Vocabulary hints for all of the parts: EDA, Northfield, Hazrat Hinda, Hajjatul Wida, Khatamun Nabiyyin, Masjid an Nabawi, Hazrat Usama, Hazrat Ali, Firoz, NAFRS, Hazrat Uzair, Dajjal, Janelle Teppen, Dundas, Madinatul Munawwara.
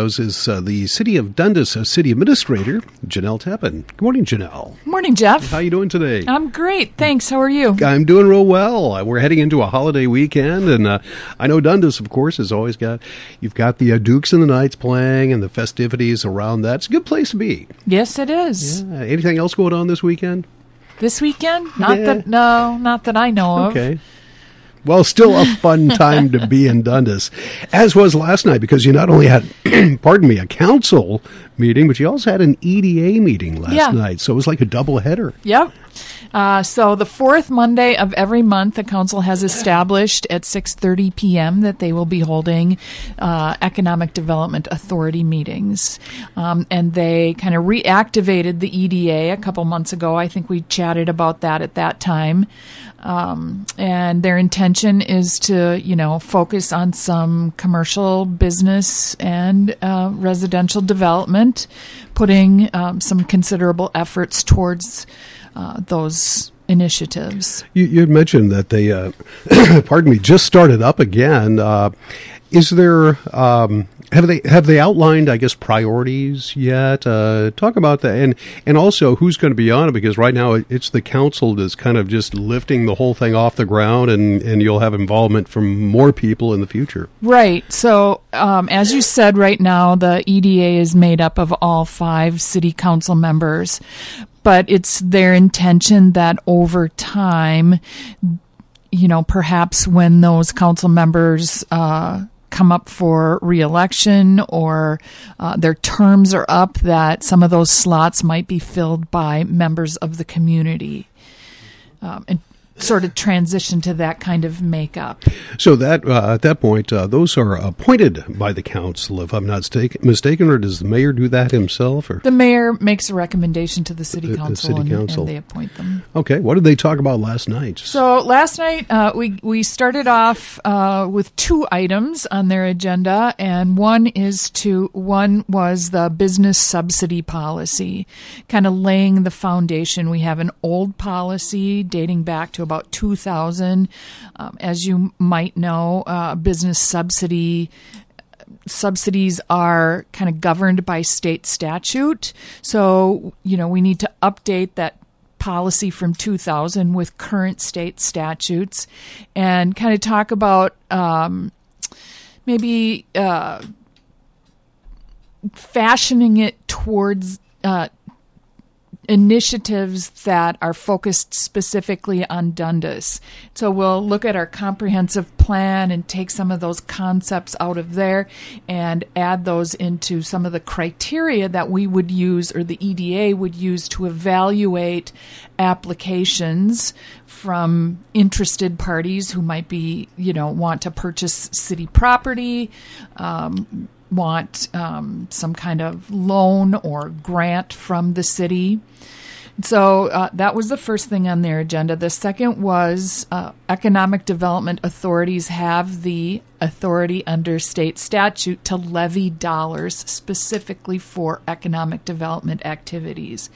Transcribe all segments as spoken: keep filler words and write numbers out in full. Is uh, the City of Dundas uh, City Administrator, Janelle Teppen. Good morning, Janelle. Morning, Jeff. How are you doing today? I'm great, thanks. How are you? I'm doing real well. We're heading into a holiday weekend, and uh, I know Dundas, of course, has always got, you've got the uh, Dukes and the Knights playing and the festivities around that. It's a good place to be. Yes, it is. Yeah. Anything else going on this weekend? This weekend? Not yeah. that, no, not that I know okay. of. Okay. Well, still a fun time to be in Dundas, as was last night, because you not only had, pardon me, a council meeting, but you also had an E D A meeting last yeah. night. So it was like a doubleheader. Yep. Uh, so the fourth Monday of every month, the council has established at six thirty p.m. that they will be holding uh, Economic Development Authority meetings. Um, and they kind of reactivated the E D A a couple months ago. I think we chatted about that at that time. Um, and their intention is to, you know, focus on some commercial business and uh, residential development, putting um, some considerable efforts towards uh, those initiatives. You, you mentioned that they, uh, pardon me, just started up again. Uh, is there, um, have they have they outlined, I guess, priorities yet? Uh, talk about that, and and also who's going to be on it, because right now it's the council that's kind of just lifting the whole thing off the ground, and, and you'll have involvement from more people in the future. Right. So um, as you said, right now the E D A is made up of all five city council members. But it's their intention that over time, you know, perhaps when those council members uh, come up for reelection or uh, their terms are up, that some of those slots might be filled by members of the community. Um, and sort of transition to that kind of makeup. So that uh, at that point, uh, those are appointed by the council, if I'm not stake- mistaken, or does the mayor do that himself? Or? The mayor makes a recommendation to the city the, council, the city and, council. And they appoint them. Okay, what did they talk about last night? So last night uh, we, we started off uh, with two items on their agenda, and one is to one was the business subsidy policy, kind of laying the foundation. We have an old policy dating back to about two thousand. Um, as you might know, uh, business subsidy subsidies are kind of governed by state statute. So, you know, we need to update that policy from two thousand with current state statutes and kind of talk about um, maybe uh, fashioning it towards uh initiatives that are focused specifically on Dundas. So we'll look at our comprehensive plan and take some of those concepts out of there and add those into some of the criteria that we would use or the E D A would use to evaluate applications from interested parties who might be, you know, want to purchase city property, um, want um, some kind of loan or grant from the city. So uh, that was the first thing on their agenda. The second was uh, economic development authorities have the authority under state statute to levy dollars specifically for economic development activities.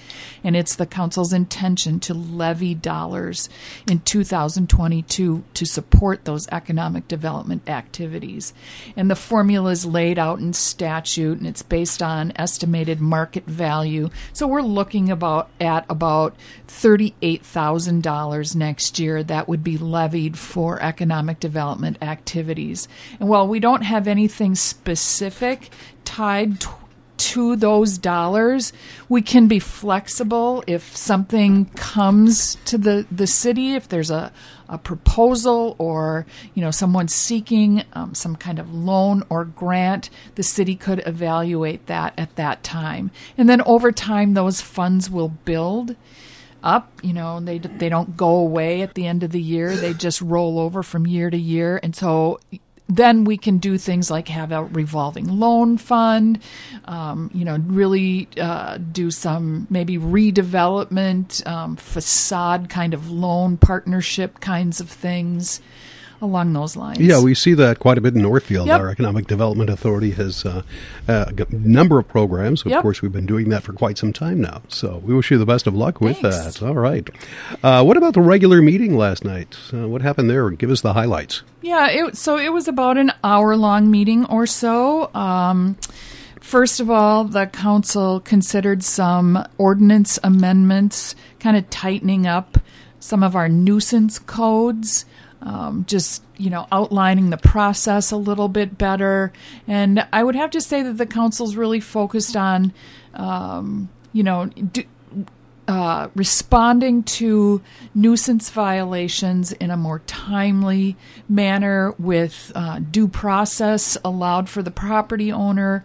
And it's the council's intention to levy dollars in two thousand twenty-two to support those economic development activities. And the formula is laid out in statute, and it's based on estimated market value. So we're looking about at about thirty-eight thousand dollars next year that would be levied for economic development activities. And while we don't have anything specific tied t- to those dollars, we can be flexible if something comes to the, the city, if there's a, a proposal or, you know, someone seeking um, some kind of loan or grant, the city could evaluate that at that time. And then over time, those funds will build up, you know, they they don't go away at the end of the year. They just roll over from year to year. And so then we can do things like have a revolving loan fund, um, you know, really uh, do some maybe redevelopment, um, facade kind of loan partnership kinds of things along those lines. Yeah, we see that quite a bit in Northfield. Yep. Our Economic Development Authority has uh, a number of programs. Of yep. course, we've been doing that for quite some time now. So we wish you the best of luck with Thanks. that. All right. Uh, what about the regular meeting last night? Uh, what happened there? Give us the highlights. Yeah, it, so it was about an hour-long meeting or so. Um, First of all, the council considered some ordinance amendments, kind of tightening up some of our nuisance codes, um, just, you know, outlining the process a little bit better. And I would have to say that the council's really focused on, um, you know, do, Uh, responding to nuisance violations in a more timely manner with uh, due process allowed for the property owner.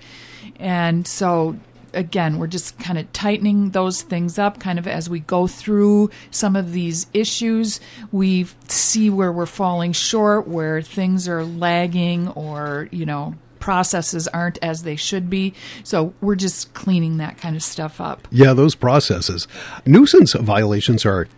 And so, again, we're just kind of tightening those things up kind of as we go through some of these issues. We see where we're falling short, where things are lagging or, you know, processes aren't as they should be. So we're just cleaning that kind of stuff up. Yeah, those processes. Nuisance violations are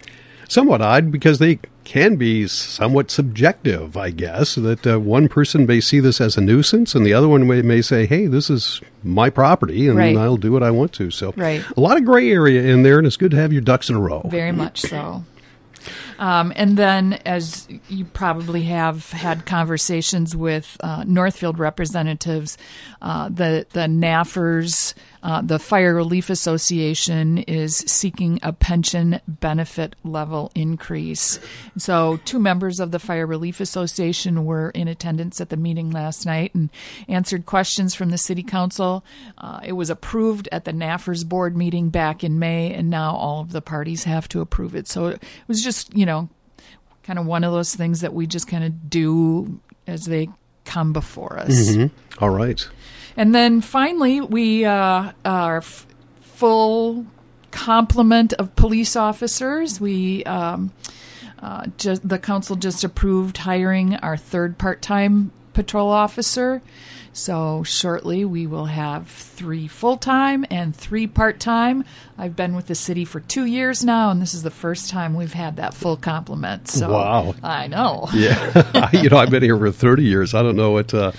somewhat odd because they can be somewhat subjective, I guess, that uh, one person may see this as a nuisance and the other one may, may say, hey, this is my property and right. I'll do what I want to. So right. a lot of gray area in there, and it's good to have your ducks in a row. Very much so. Um, and then, as you probably have had conversations with uh, Northfield representatives, uh, the, the N A F R S, uh, the Fire Relief Association, is seeking a pension benefit level increase. So two members of the Fire Relief Association were in attendance at the meeting last night and answered questions from the City Council. Uh, it was approved at the N A F R S board meeting back in May, and now all of the parties have to approve it. So it was just, you know, kind of one of those things that we just kind of do as they come before us. Mm-hmm. All right. And then finally, we uh, are f- full complement of police officers. We um, uh, just the council just approved hiring our third part-time patrol officer. So shortly we will have three full-time and three part-time. I've been with the city for two years now, and this is the first time we've had that full complement. So wow. I know. Yeah. You know, I've been here for thirty years. I don't know what, uh,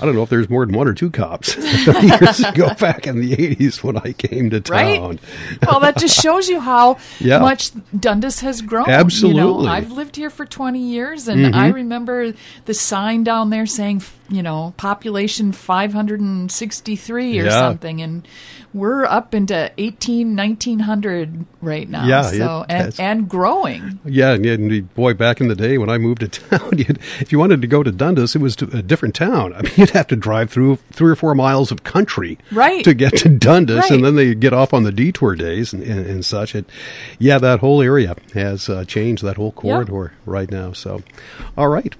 I don't know if there's more than one or two cops. thirty years ago, back in the eighties when I came to town. Right? Well, that just shows you how yeah. much Dundas has grown. Absolutely. You know, I've lived here for twenty years, and mm-hmm. I remember the sign down there saying, you know, population five hundred sixty-three or yeah. something, and we're up into eighteen, nineteen hundred right now. Yeah, so yeah, and, and growing. Yeah, and, and boy, back in the day when I moved to town, if you wanted to go to Dundas, it was to a different town. I mean, you'd have to drive through three or four miles of country right. to get to Dundas, right. and then they get off on the detour days and, and, and such. It, yeah, that whole area has uh, changed, that whole corridor yep. right now. So, all right,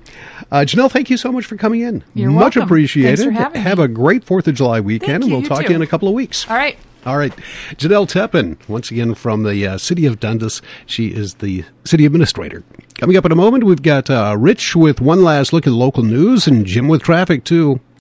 uh, Janelle, thank you so much for coming in. You're much welcome. Appreciated. Thanks for having Have me. A great Fourth of July weekend, Thank and we'll you, talk you to you in a couple of weeks. All right. All right. Janelle Teppen, once again from the uh, City of Dundas. She is the City Administrator. Coming up in a moment, we've got uh, Rich with one last look at local news and Jim with traffic, too.